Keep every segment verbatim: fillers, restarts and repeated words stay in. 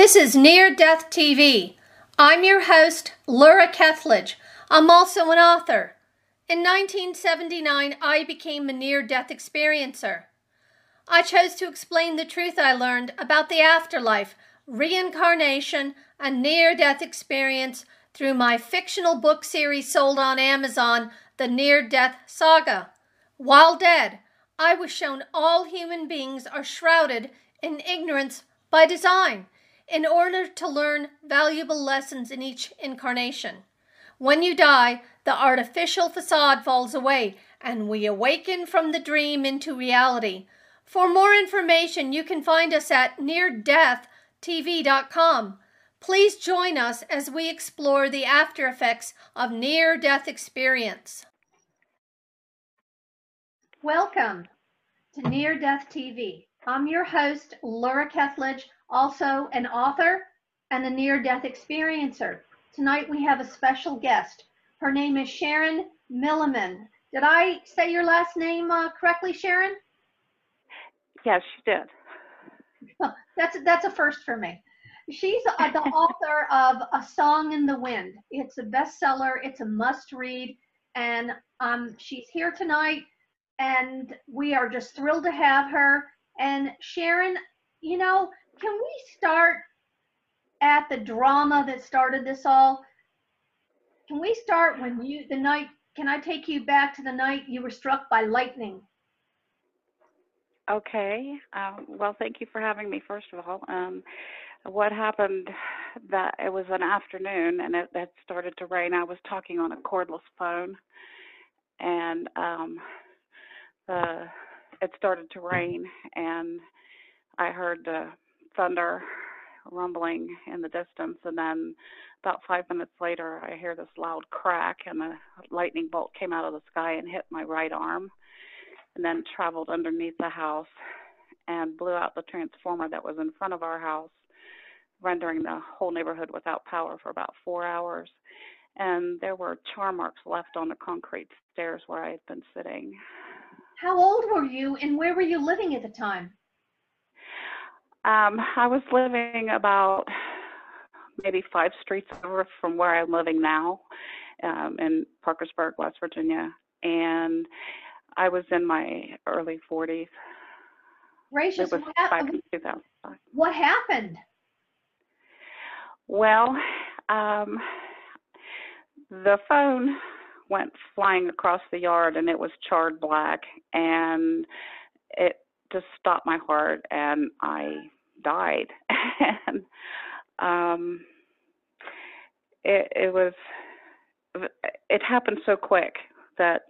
This is Near-Death T V. I'm your host, Laura Kethledge. I'm also an author. In nineteen seventy-nine, I became a near-death experiencer. I chose to explain the truth I learned about the afterlife, reincarnation, and near-death experience through my fictional book series sold on Amazon, The Near-Death Saga. While dead, I was shown all human beings are shrouded in ignorance by design in order to learn valuable lessons in each incarnation. When you die, the artificial facade falls away and we awaken from the dream into reality. For more information, you can find us at Near Death T V dot com. Please join us as we explore the after effects of near-death experience. Welcome to Near-Death T V. I'm your host, Laura Kethledge, also an author and a near-death experiencer. Tonight we have a special guest. Her name is Sharon Milliman. Did I say your last name uh, correctly, Sharon? Yes, you did. That's, that's a first for me. She's uh, the author of A Song in the Wind. It's a bestseller. It's a must-read. And um, she's here tonight, and we are just thrilled to have her. And Sharon, you know, can we start at the drama that started this all? Can we start when you, the night, can I take you back to the night you were struck by lightning? Okay. Um, well, thank you for having me, first of all. Um, What happened, that it was an afternoon and it had started to rain. I was talking on a cordless phone, and um, the, it started to rain, and I heard the thunder rumbling in the distance, and then about five minutes later I hear this loud crack, and a lightning bolt came out of the sky and hit my right arm and then traveled underneath the house and blew out the transformer that was in front of our house, rendering the whole neighborhood without power for about four hours. And there were char marks left on the concrete stairs where I had been sitting. How old were you, and where were you living at the time? Um, I was living about maybe five streets over from where I'm living now, um, in Parkersburg, West Virginia. And I was in my early forties. Gracious, what, hap what happened? Well, um, the phone went flying across the yard, and it was charred black, and it just stopped my heart, and I died. And um, it, it was, it happened so quick that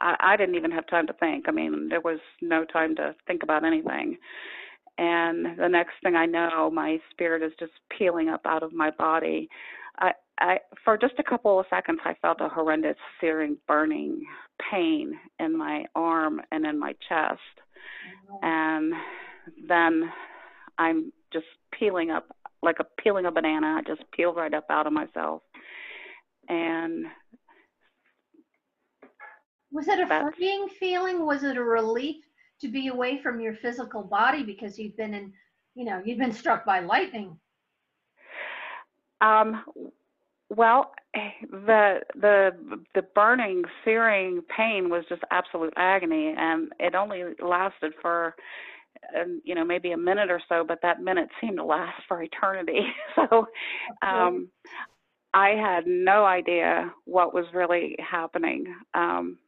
I, I didn't even have time to think. I mean, there was no time to think about anything. And the next thing I know, my spirit is just peeling up out of my body. I, I, for just a couple of seconds, I felt a horrendous, searing, burning pain in my arm and in my chest. Mm-hmm. And then I'm just peeling up, like a peeling a banana. I just peeled right up out of myself. And was it a freeing feeling? Was it a relief to be away from your physical body, because you've been in, you know, you've been struck by lightning? Um, well, the, the, the burning, searing pain was just absolute agony. And it only lasted for, um, you know, maybe a minute or so, but that minute seemed to last for eternity. So, um, I had no idea what was really happening. Um,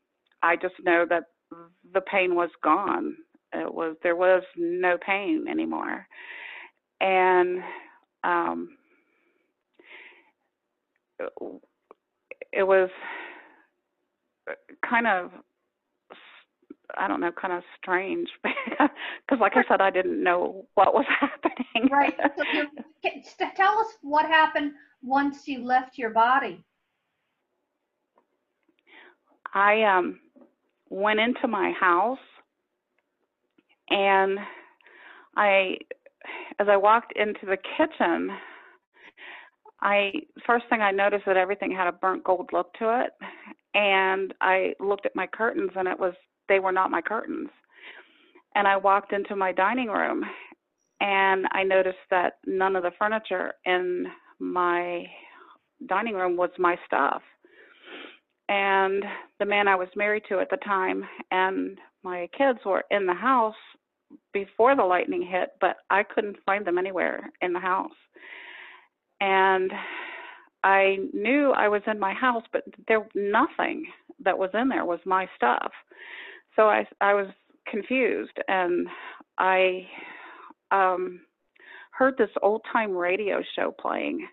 I just know that the pain was gone. It was, there was no pain anymore. And um, it was kind of, I don't know, kind of strange, because like I said, I didn't know what was happening. Right. So tell us what happened once you left your body. I, um, went into my house, and I, as I walked into the kitchen, I, first thing I noticed that everything had a burnt gold look to it. And I looked at my curtains, and it was, they were not my curtains. And I walked into my dining room, and I noticed that none of the furniture in my dining room was my stuff. And the man I was married to at the time and my kids were in the house before the lightning hit, but I couldn't find them anywhere in the house. And I knew I was in my house, but there nothing that was in there was my stuff. So I, I was confused, and I um, heard this old-time radio show playing,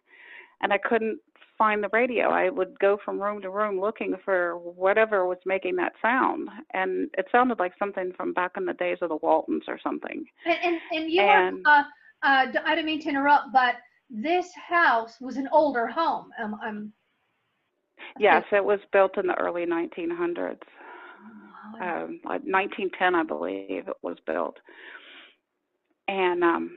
and I couldn't find the radio. I would go from room to room looking for whatever was making that sound, and it sounded like something from back in the days of the Waltons or something. And, and, and you and, were, uh, uh, I don't mean to interrupt, but this house was an older home. Um, I'm, yes, it was built in the early nineteen hundreds. Um, like nineteen ten, I believe it was built. And um,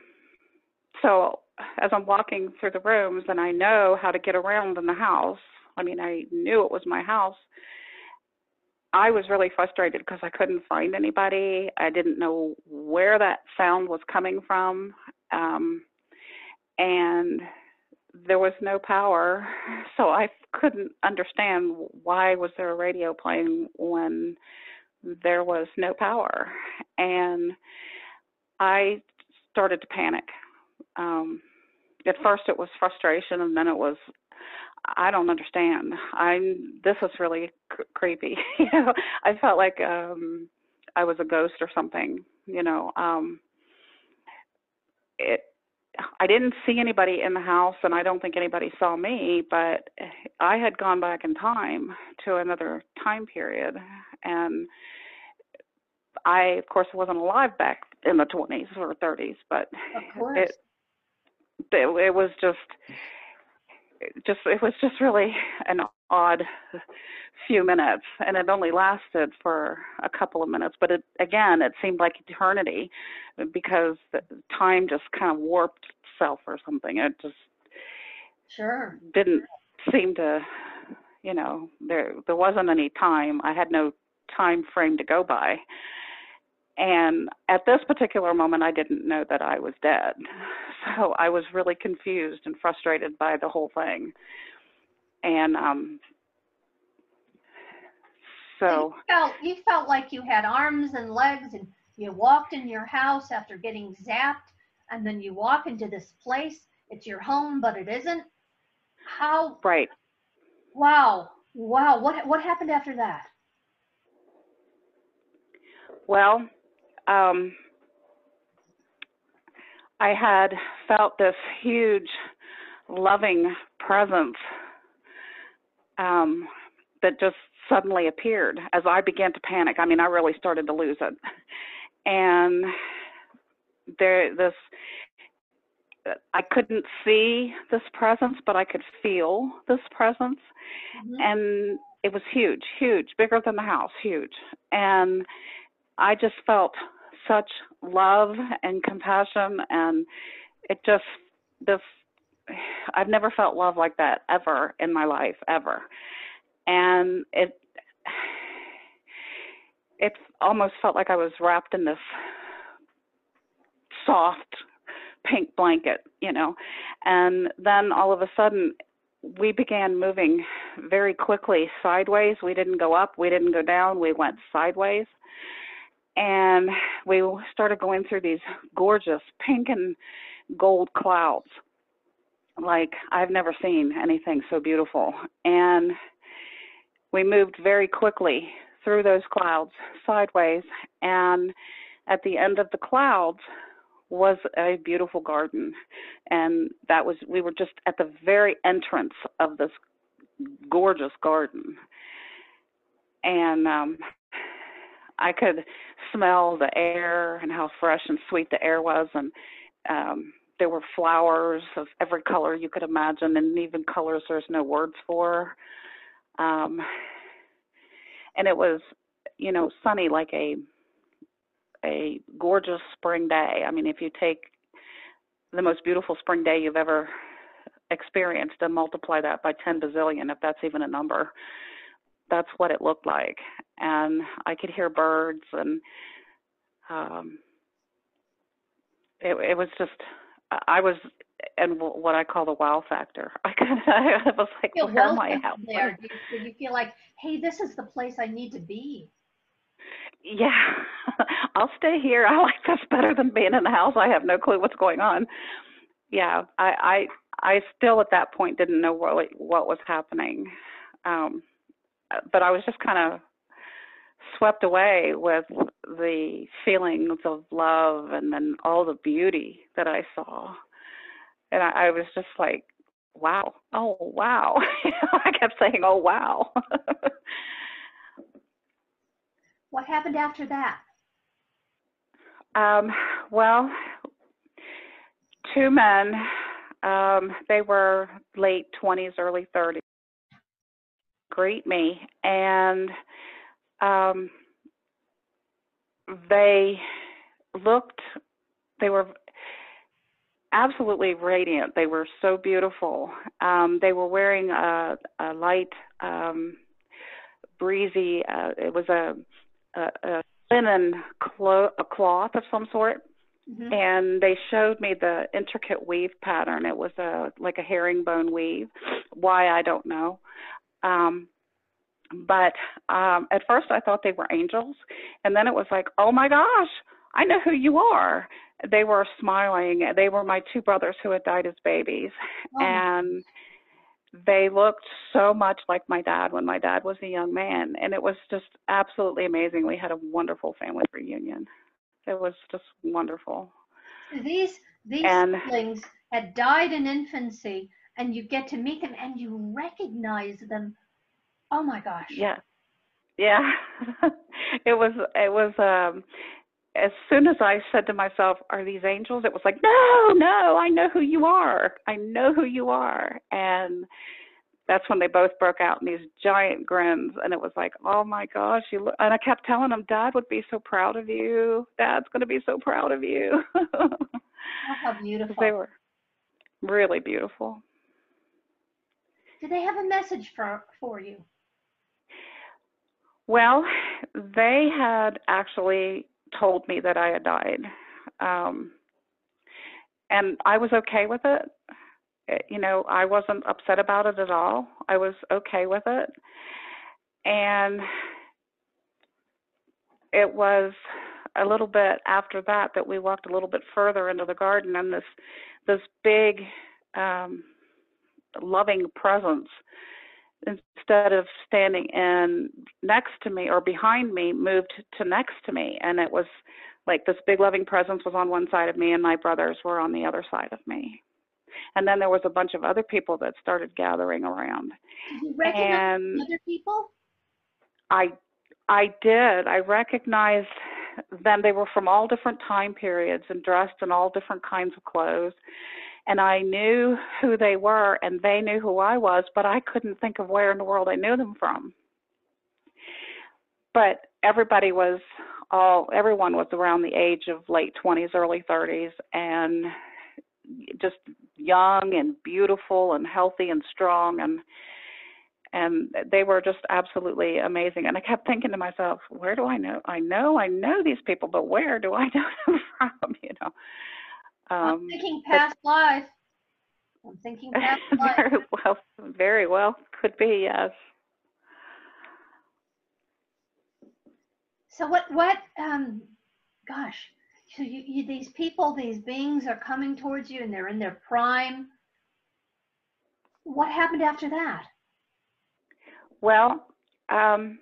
so as I'm walking through the rooms, and I know how to get around in the house, I mean, I knew it was my house. I was really frustrated because I couldn't find anybody. I didn't know where that sound was coming from. Um, and there was no power, so I couldn't understand why was there a radio playing when there was no power. And I started to panic. Um, at first it was frustration, and then it was, I don't understand. I'm, this is really cr creepy. You know, I felt like um, I was a ghost or something, you know. Um, it, I didn't see anybody in the house, and I don't think anybody saw me, but I had gone back in time to another time period. And I, of course, wasn't alive back in the twenties or thirties, but it, it, it was just, it just, it was just really an odd few minutes, and it only lasted for a couple of minutes, but it, again, it seemed like eternity because time just kind of warped itself or something. It just sure didn't seem to, you know, there, there wasn't any time. I had no time frame to go by. And at this particular moment, I didn't know that I was dead. So I was really confused and frustrated by the whole thing. And um, so, so you, felt, you felt like you had arms and legs, and you walked in your house after getting zapped, and then you walk into this place. It's your home, but it isn't. How? Right. Wow. Wow. What, what happened after that? Well, um, I had felt this huge, loving presence um, that just suddenly appeared as I began to panic. I mean, I really started to lose it. And there, this, I couldn't see this presence, but I could feel this presence. Mm-hmm. And it was huge, huge, bigger than the house, huge. And I just felt such love and compassion, and it just, this, I've never felt love like that ever in my life, ever. And it, it almost felt like I was wrapped in this soft pink blanket, you know. And then all of a sudden, we began moving very quickly sideways. We didn't go up, we didn't go down, we went sideways. And we started going through these gorgeous pink and gold clouds. Like, I've never seen anything so beautiful. And we moved very quickly through those clouds sideways. And at the end of the clouds was a beautiful garden. And that was, we were just at the very entrance of this gorgeous garden. And um, I could smell the air and how fresh and sweet the air was. And um, there were flowers of every color you could imagine, and even colors there's no words for. Um, and it was, you know, sunny, like a, a gorgeous spring day. I mean, if you take the most beautiful spring day you've ever experienced and multiply that by ten bazillion, if that's even a number, that's what it looked like. And I could hear birds, and um, it, it was just, I was, and what I call the wow factor. I, kind of, I was like, where well am I out there? Did you, did you feel like, hey, this is the place I need to be? Yeah, I'll stay here. I like this better than being in the house. I have no clue what's going on. Yeah, I I, I still at that point didn't know what, what was happening. Um, but I was just kind of swept away with the feelings of love and then all the beauty that I saw. And I, I was just like, wow, oh, wow. I kept saying, oh, wow. What happened after that? Um, well, two men, um, they were late twenties, early thirties, greet me, and um, they looked, they were absolutely radiant. They were so beautiful. Um, they were wearing a, a light, um, breezy, uh, it was a, A, a linen clo a cloth of some sort, mm-hmm. and they showed me the intricate weave pattern. It was a like a herringbone weave. Why, I don't know. Um, but um, at first I thought they were angels, and then it was like, oh my gosh, I know who you are. They were smiling. They were my two brothers who had died as babies, oh. and they looked so much like my dad when my dad was a young man, and it was just absolutely amazing. We had a wonderful family reunion. It was just wonderful. So these these and, siblings had died in infancy, and you get to meet them and you recognize them. Oh my gosh! Yeah, yeah. it was it was. Um, as soon as I said to myself, are these angels? It was like, no, no, I know who you are. I know who you are. And that's when they both broke out in these giant grins. And it was like, oh my gosh. You look. And I kept telling them, Dad would be so proud of you. Dad's going to be so proud of you. Oh, how beautiful. They were really beautiful. Do they have a message for, for you? Well, they had actually told me that I had died, um, and I was okay with it. it. You know, I wasn't upset about it at all. I was okay with it, and it was a little bit after that that we walked a little bit further into the garden, and this this big um, loving presence, instead of standing in next to me or behind me, moved to next to me. And it was like this big loving presence was on one side of me and my brothers were on the other side of me. And then there was a bunch of other people that started gathering around. Did you recognize and other people? I, I did. I recognized them. They were from all different time periods and dressed in all different kinds of clothes. And I knew who they were, and they knew who I was, but I couldn't think of where in the world I knew them from. But everybody was all, everyone was around the age of late twenties, early thirties, and just young and beautiful and healthy and strong. And, and they were just absolutely amazing. And I kept thinking to myself, where do I know? I know, I know these people, but where do I know them from, you know? Um, I'm thinking past but, life. I'm thinking past life. Very well, very well. Could be, yes. So what, what, um, gosh, so you, you, these people, these beings are coming towards you and they're in their prime. What happened after that? Well, um,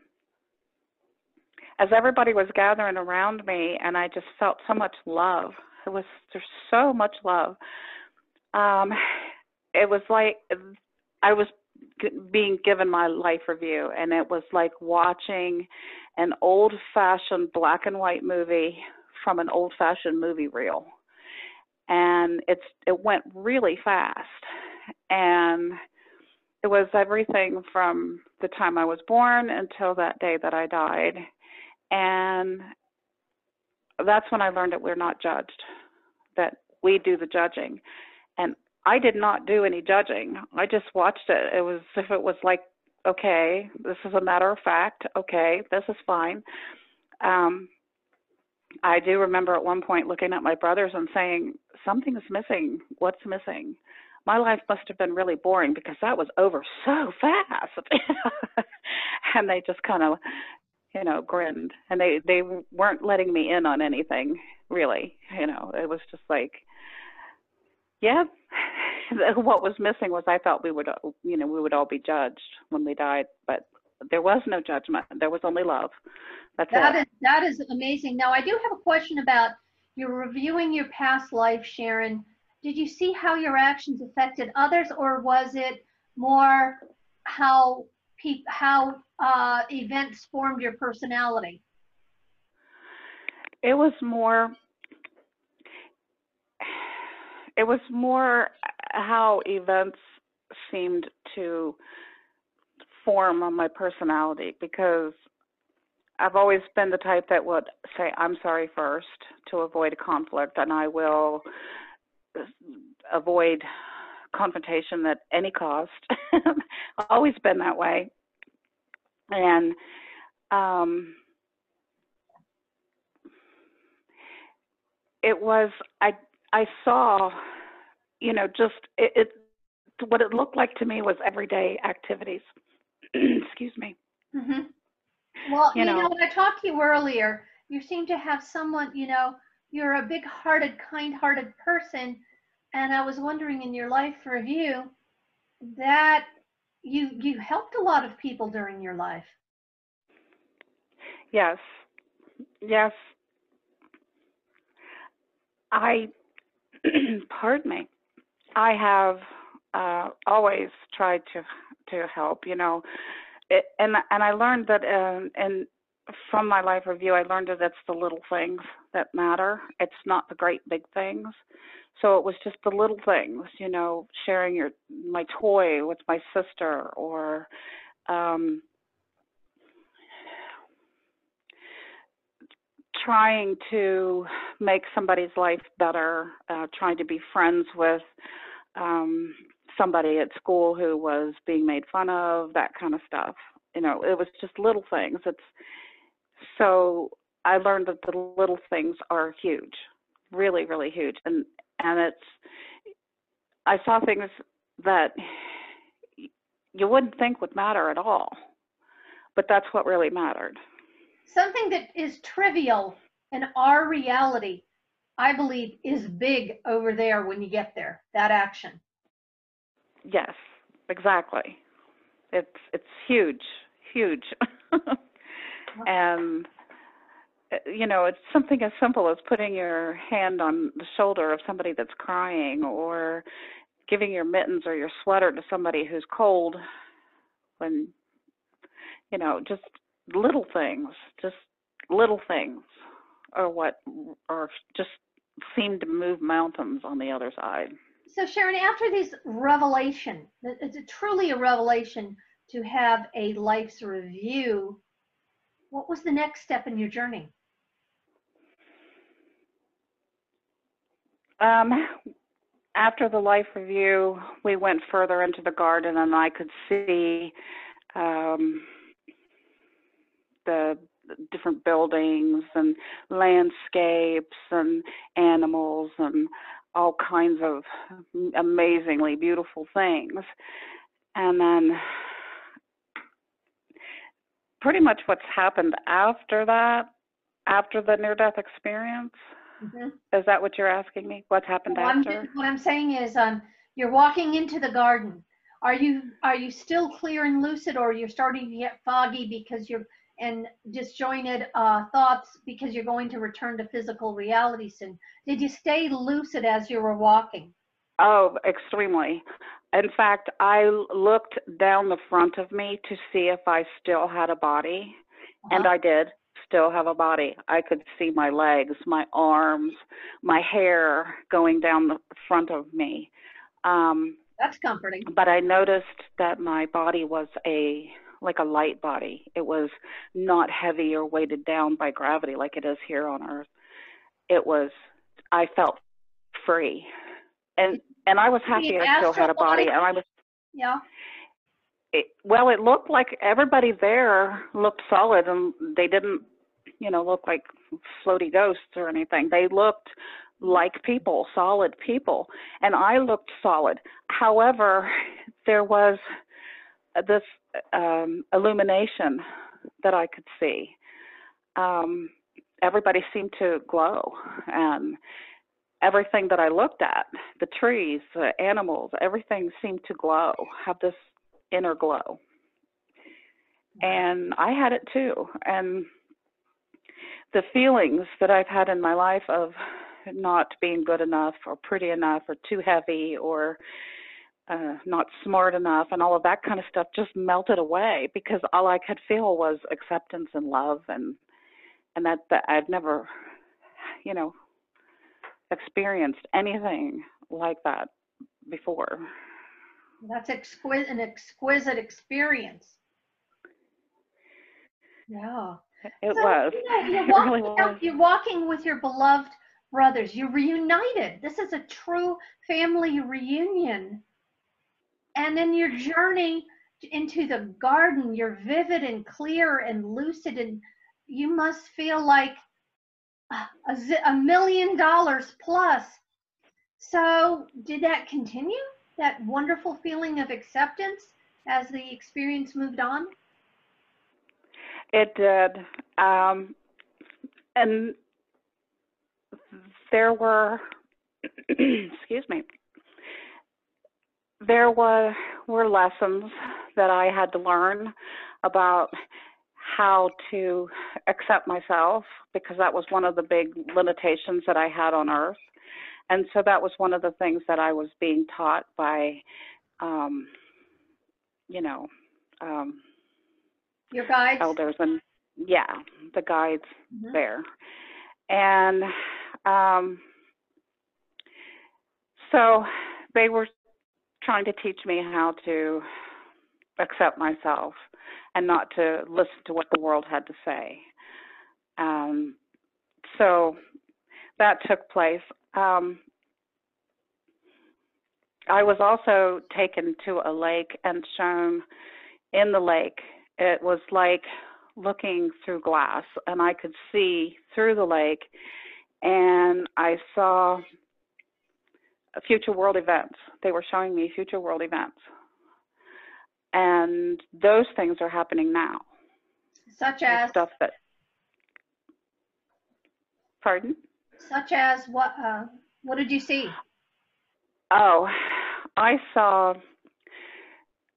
as everybody was gathering around me, and I just felt so much love. It was, there's so much love. Um, it was like I was g being given my life review, and it was like watching an old-fashioned black and white movie from an old-fashioned movie reel. And it's it went really fast. And it was everything from the time I was born until that day that I died. And that's when I learned that we're not judged, that we do the judging. And I did not do any judging. I just watched it. It was if it was like, okay, this is a matter of fact. Okay, this is fine. Um, I do remember at one point looking at my brothers and saying, something's missing. What's missing? My life must have been really boring because that was over so fast. And they just kind of, you know, grinned. And they, they weren't letting me in on anything, really. You know, it was just like, yeah, what was missing was I thought we would, you know, we would all be judged when we died. But there was no judgment. There was only love. That's that it. Is, that is amazing. Now, I do have a question about you're reviewing your past life, Sharon. Did you see how your actions affected others, or was it more how peop how uh, events formed your personality? It was more. It was more how events seemed to form on my personality, because I've always been the type that would say I'm sorry first to avoid a conflict, and I will avoid confrontation at any cost. I've always been that way. And um, it was, I, I saw, you know, just it, it, what it looked like to me was everyday activities. Excuse me. Mm-hmm. Well, you, you know, know, when I talked to you earlier, you seem to have someone, you know, you're a big-hearted, kind-hearted person, and I was wondering in your life review that you you helped a lot of people during your life. Yes, yes. I, pardon me, I have uh, always tried to to help. You know, it, and and I learned that uh, and. From my life review, I learned that it's the little things that matter. It's not the great big things. So it was just the little things, you know, sharing your my toy with my sister, or um, trying to make somebody's life better, uh, trying to be friends with um, somebody at school who was being made fun of, that kind of stuff. You know, it was just little things. It's So I learned that the little things are huge, really, really huge. And, and it's, I saw things that you wouldn't think would matter at all, but that's what really mattered. Something that is trivial in our reality, I believe, is big over there when you get there, that action. Yes, exactly. It's, it's huge, huge. And, you know, it's something as simple as putting your hand on the shoulder of somebody that's crying, or giving your mittens or your sweater to somebody who's cold, when, you know, just little things, just little things are what are just seem to move mountains on the other side. So, Sharon, after this revelation, it's a truly a revelation to have a life's review. What was the next step in your journey? Um, after the life review, we went further into the garden, and I could see um, the different buildings and landscapes and animals and all kinds of amazingly beautiful things. And then pretty much what's happened after that, after the near-death experience, mm-hmm. Is that what you're asking me? What's happened well, after? I'm just, what I'm saying is, um, you're walking into the garden. Are you are you still clear and lucid, or you're starting to get foggy because you're and disjointed uh, thoughts because you're going to return to physical reality soon? Did you stay lucid as you were walking? Oh, extremely. In fact, I looked down the front of me to see if I still had a body, uh-huh. And I did still have a body. I could see my legs, my arms, my hair going down the front of me. Um, That's comforting. But I noticed that my body was a like a light body. It was not heavy or weighted down by gravity like it is here on Earth. It was, I felt free. And and I was happy I still had a body, and I was yeah. It, well, it looked like everybody there looked solid, and they didn't you know, look like floaty ghosts or anything. They looked like people, solid people, and I looked solid. However, there was this um, illumination that I could see. Um, everybody seemed to glow, and everything that I looked at, the trees, the animals, everything seemed to glow, have this inner glow. And I had it too. And the feelings that I've had in my life of not being good enough or pretty enough or too heavy or uh, not smart enough and all of that kind of stuff just melted away, because all I could feel was acceptance and love, and and that, that I'd never, you know, experienced anything like that before. That's exquisite, an exquisite experience. Yeah, it so, was. You know, you're, walking, it really was. You're walking with your beloved brothers. You're reunited. This is a true family reunion. And then your journey into the garden, you're vivid and clear and lucid, and you must feel like a, a million dollars plus. So did that continue? That wonderful feeling of acceptance as the experience moved on? It did. Um, and there were, excuse me, there were, were lessons that I had to learn about how to accept myself, because that was one of the big limitations that I had on Earth. And so that was one of the things that I was being taught by, um, you know, um, your guides, elders, and yeah, the guides mm-hmm. there. And um, so they were trying to teach me how to accept myself and not to listen to what the world had to say. Um, so that took place. Um, I was also taken to a lake and shown in the lake. It was like looking through glass, and I could see through the lake, and I saw future world events. They were showing me future world events, and those things are happening now. Such as? Stuff that, pardon? Such as what? Uh, what did you see? Oh, I saw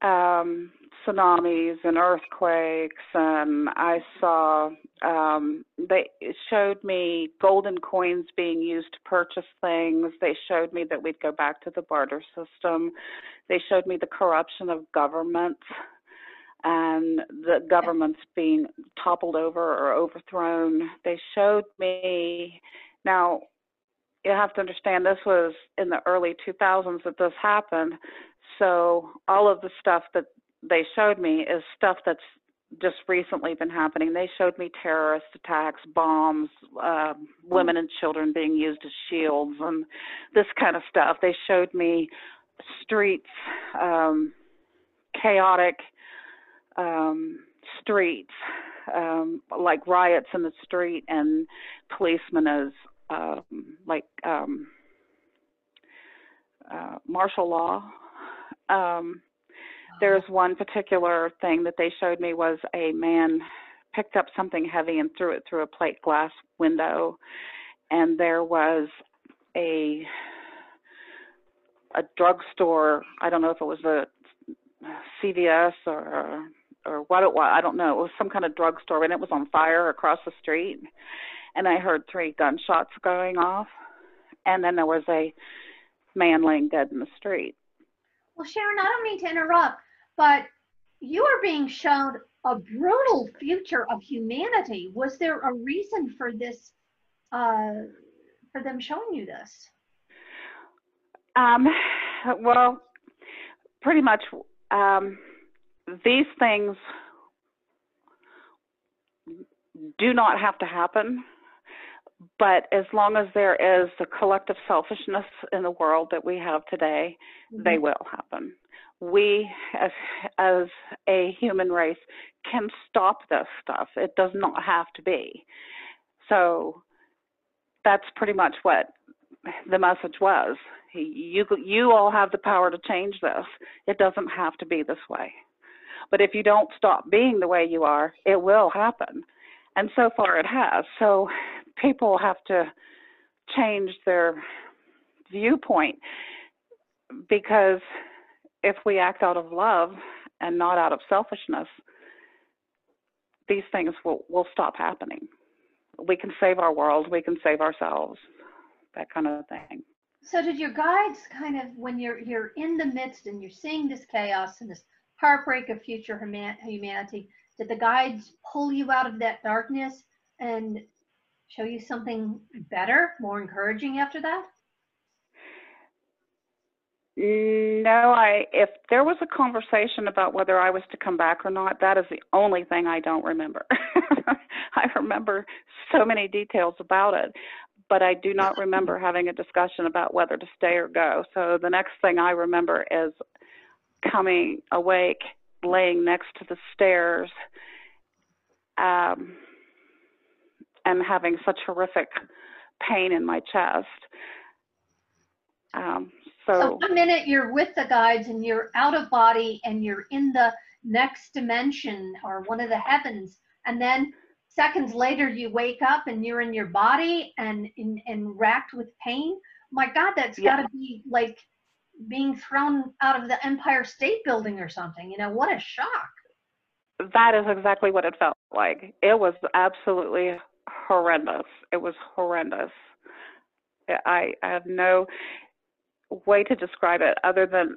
um, tsunamis and earthquakes, and I saw um, they showed me golden coins being used to purchase things. They showed me that we'd go back to the barter system. They showed me the corruption of governments, and the governments being toppled over or overthrown. They showed me. Now, you have to understand, this was in the early two thousands that this happened. So all of the stuff that they showed me is stuff that's just recently been happening. They showed me terrorist attacks, bombs, uh, women and children being used as shields, and this kind of stuff. They showed me streets, um, chaotic um, streets, um, like riots in the street, and policemen as Um, like um, uh, martial law. Um, there's one particular thing that they showed me was a man picked up something heavy and threw it through a plate glass window, and there was a a drugstore. I don't know if it was a C V S or or what it was. I don't know. It was some kind of drugstore, and it was on fire across the street. And I heard three gunshots going off, and then there was a man laying dead in the street. Well, Sharon, I don't mean to interrupt, but you are being shown a brutal future of humanity. Was there a reason for this, uh, for them showing you this? Um, well, pretty much um, these things do not have to happen. But as long as there is the collective selfishness in the world that we have today, mm-hmm. they will happen. We, as, as a human race, can stop this stuff. It does not have to be. So that's pretty much what the message was. You, you all have the power to change this. It doesn't have to be this way. But if you don't stop being the way you are, it will happen. And so far it has. So people have to change their viewpoint, because if we act out of love and not out of selfishness, these things will, will stop happening. We can save our world. We can save ourselves, that kind of thing. So did your guides kind of, when you're, you're in the midst and you're seeing this chaos and this heartbreak of future humanity, did the guides pull you out of that darkness and show you something better, more encouraging after that? No, I, if there was a conversation about whether I was to come back or not, that is the only thing I don't remember. I remember so many details about it, but I do not remember having a discussion about whether to stay or go. So the next thing I remember is coming awake, laying next to the stairs, um, and having such horrific pain in my chest. Um, so, so one minute you're with the guides and you're out of body and you're in the next dimension or one of the heavens, and then seconds later you wake up and you're in your body and, and, and racked with pain. My God, that's yeah. got to be like being thrown out of the Empire State Building or something. You know, what a shock. That is exactly what it felt like. It was absolutely horrendous. It was horrendous. I, I have no way to describe it other than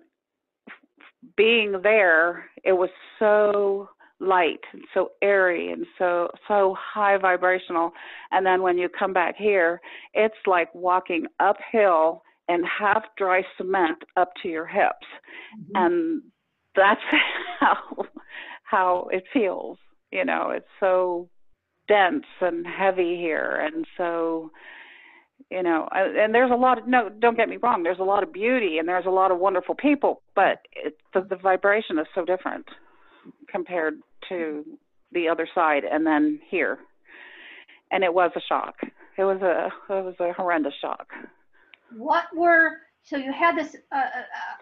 being there. It was so light and so airy and so, so high vibrational. And then when you come back here, it's like walking uphill and half dry cement up to your hips. Mm-hmm. And that's how, how it feels. You know, it's so dense and heavy here. And so, you know, and there's a lot of, no, don't get me wrong, there's a lot of beauty and there's a lot of wonderful people, but it, the, the vibration is so different compared to the other side and then here. And it was a shock. It was a, it was a horrendous shock. What were, so you had this, uh, uh,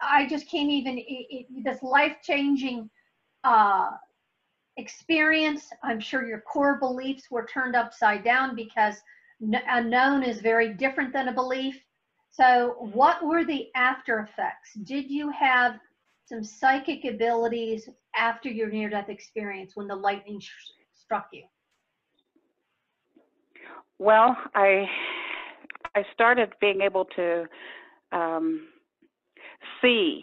I just can't even, it, it, this life-changing uh, experience. I'm sure your core beliefs were turned upside down because a known is very different than a belief. So what were the after effects? Did you have some psychic abilities after your near-death experience when the lightning sh struck you? Well, I... I started being able to um, see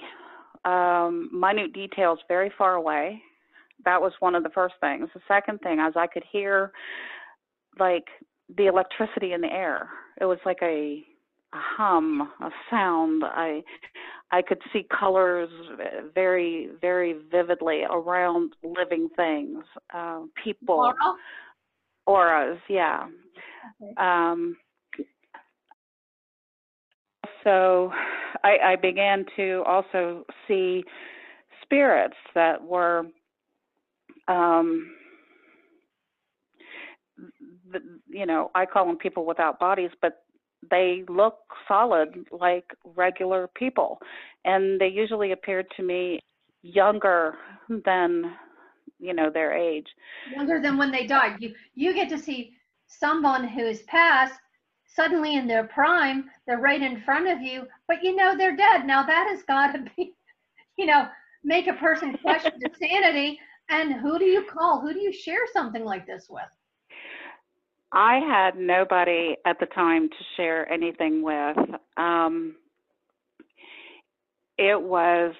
um, minute details very far away. That was one of the first things. The second thing is I could hear like the electricity in the air. It was like a, a hum, a sound. I I could see colors very, very vividly around living things, uh, people, Aura? auras. Yeah. Okay. Um, So I, I began to also see spirits that were, um, the, you know, I call them people without bodies, but they look solid like regular people. And they usually appeared to me younger than, you know, their age. Younger than when they died. You, you get to see someone who is passed. Suddenly in their prime, they're right in front of you, but you know they're dead. Now that has got to be, you know, make a person question their sanity. And who do you call? Who do you share something like this with? I had nobody at the time to share anything with. Um, it was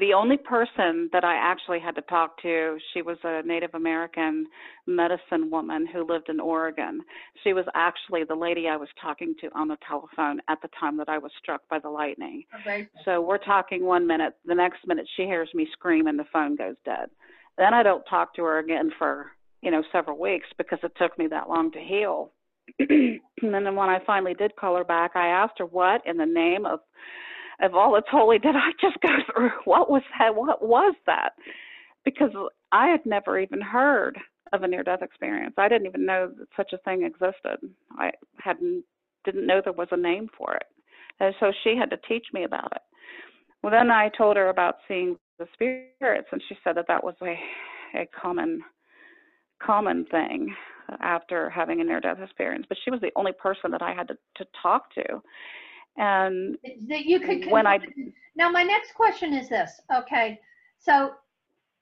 the only person that I actually had to talk to. She was a Native American medicine woman who lived in Oregon. She was actually the lady I was talking to on the telephone at the time that I was struck by the lightning. Okay. So we're talking one minute. The next minute she hears me scream and the phone goes dead. Then I don't talk to her again for, you know, several weeks because it took me that long to heal And then when I finally did call her back, I asked her, what in the name of of all that's holy did I just go through? What was that? What was that? Because I had never even heard of a near-death experience. I didn't even know that such a thing existed. I hadn't didn't know there was a name for it. And so she had to teach me about it. Well, then I told her about seeing the spirits, and she said that that was a, a common common thing after having a near-death experience. But she was the only person that I had to, to talk to. And that you could when I now my next question is this. Okay, so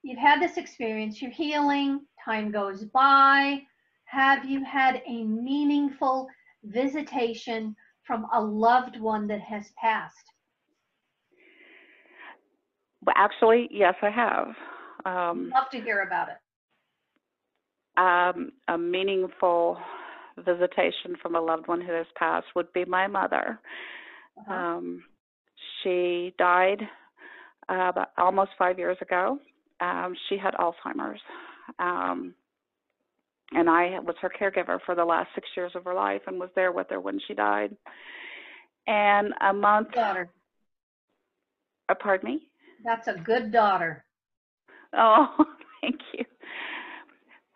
you've had this experience, you're healing, time goes by. Have you had a meaningful visitation from a loved one that has passed? Well, actually, yes, I have. Um, I'd love to hear about it. Um, a meaningful visitation from a loved one who has passed would be my mother. Uh-huh. Um, she died uh, about almost five years ago. Um, she had Alzheimer's. Um, and I was her caregiver for the last six years of her life and was there with her when she died. And a month... Daughter. Uh, pardon me? That's a good daughter. Oh, thank you.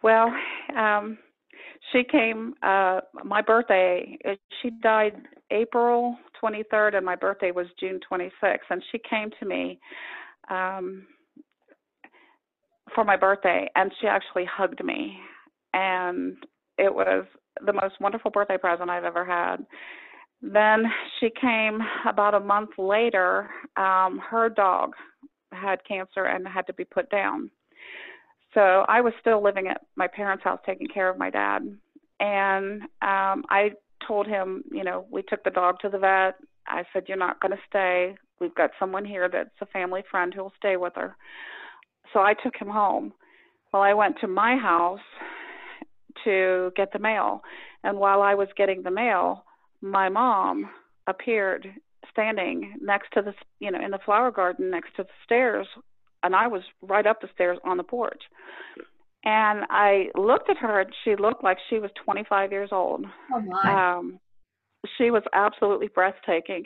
Well, um, she came, uh, my birthday, she died April twenty-third, and my birthday was June twenty-sixth, and she came to me um, for my birthday, and she actually hugged me, and it was the most wonderful birthday present I've ever had. Then she came about a month later, um, her dog had cancer and had to be put down. So I was still living at my parents' house taking care of my dad. And um, I told him, you know, we took the dog to the vet. I said, you're not going to stay. We've got someone here that's a family friend who will stay with her. So I took him home. Well, I went to my house to get the mail. And while I was getting the mail, my mom appeared standing next to the, you know, in the flower garden next to the stairs. And I was right up the stairs on the porch. And I looked at her, and she looked like she was twenty-five years old. Oh, my. Um, she was absolutely breathtaking.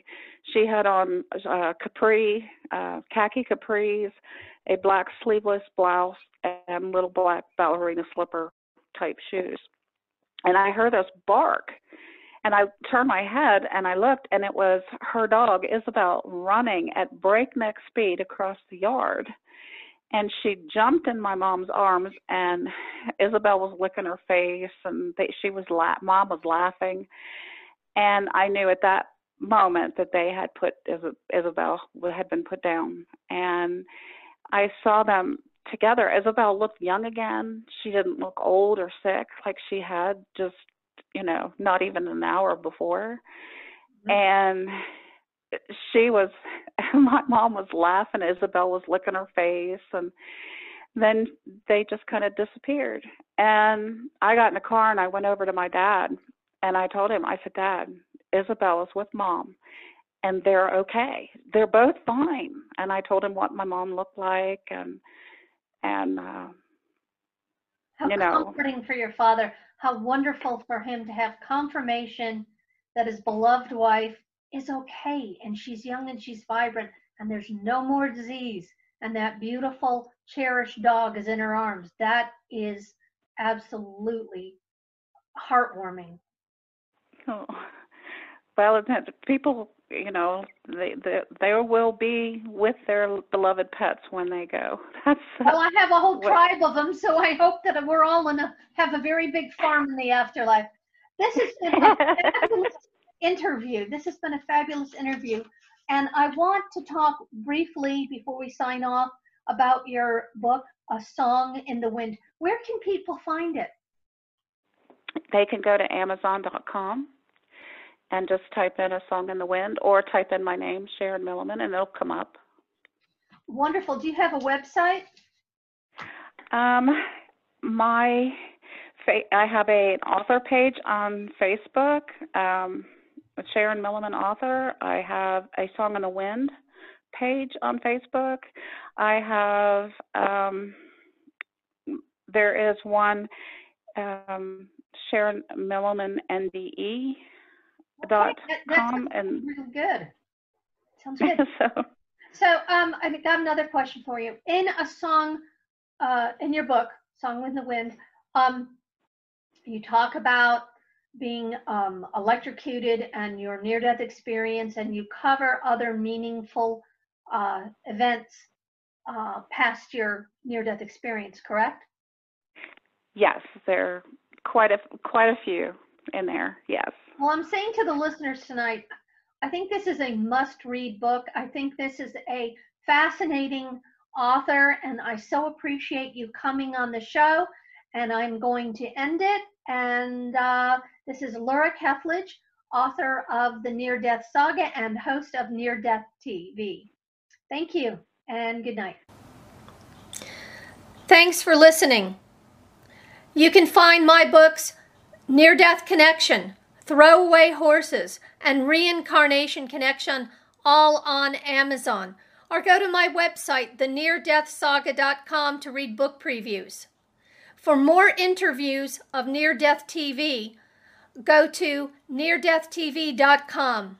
She had on uh, capri, uh, khaki capris, a black sleeveless blouse, and little black ballerina slipper-type shoes. And I heard us bark. And I turned my head and I looked, and it was her dog, Isabel, running at breakneck speed across the yard. And she jumped in my mom's arms, and Isabel was licking her face, and they, she was la- mom was laughing. And I knew at that moment that they had put, Isabel had been put down. And I saw them together. Isabel looked young again. She didn't look old or sick, like she had just, you know, not even an hour before. And she was, my mom was laughing, Isabel was licking her face, and then they just kind of disappeared. And I got in the car and I went over to my dad, and I told him, I said, Dad, Isabel is with Mom, and they're okay. They're both fine. And I told him what my mom looked like, and, and uh, How you know. comforting for your father. How wonderful for him to have confirmation that his beloved wife is okay, and she's young and she's vibrant, and there's no more disease, and that beautiful, cherished dog is in her arms. That is absolutely heartwarming. Oh, well, people, you know, they, they, they will be with their beloved pets when they go. That's well, I have a whole well, tribe of them, so I hope that we're all going to have a very big farm in the afterlife. This has been a fabulous interview. This has been a fabulous interview. And I want to talk briefly before we sign off about your book, A Song in the Wind. Where can people find it? They can go to Amazon dot com. And just type in A Song in the Wind, or type in my name, Sharon Milliman, and it'll come up. Wonderful. Do you have a website? Um, my, I have an author page on Facebook, um, Sharon Milliman Author. I have a Song in the Wind page on Facebook. I have, um, there is one, um, Sharon Milliman, N D E okay, dot that, com. And good. Sounds good. so, so um, I got another question for you. In a song, uh, in your book, Song in the Wind, um, you talk about being um, electrocuted and your near-death experience, and you cover other meaningful uh, events uh, past your near-death experience, correct? Yes, there are quite a, quite a few in there, yes. Well, I'm saying to the listeners tonight, I think this is a must-read book. I think this is a fascinating author, and I so appreciate you coming on the show, and I'm going to end it. And uh, this is Laura Kethledge, author of the Near-Death Saga and host of Near-Death T V. Thank you, and good night. Thanks for listening. You can find my books, Near-Death Connection, Throwaway Horses, and Reincarnation Connection, all on Amazon. Or go to my website, the near death saga dot com, to read book previews. For more interviews of Near-Death T V, go to near death T V dot com.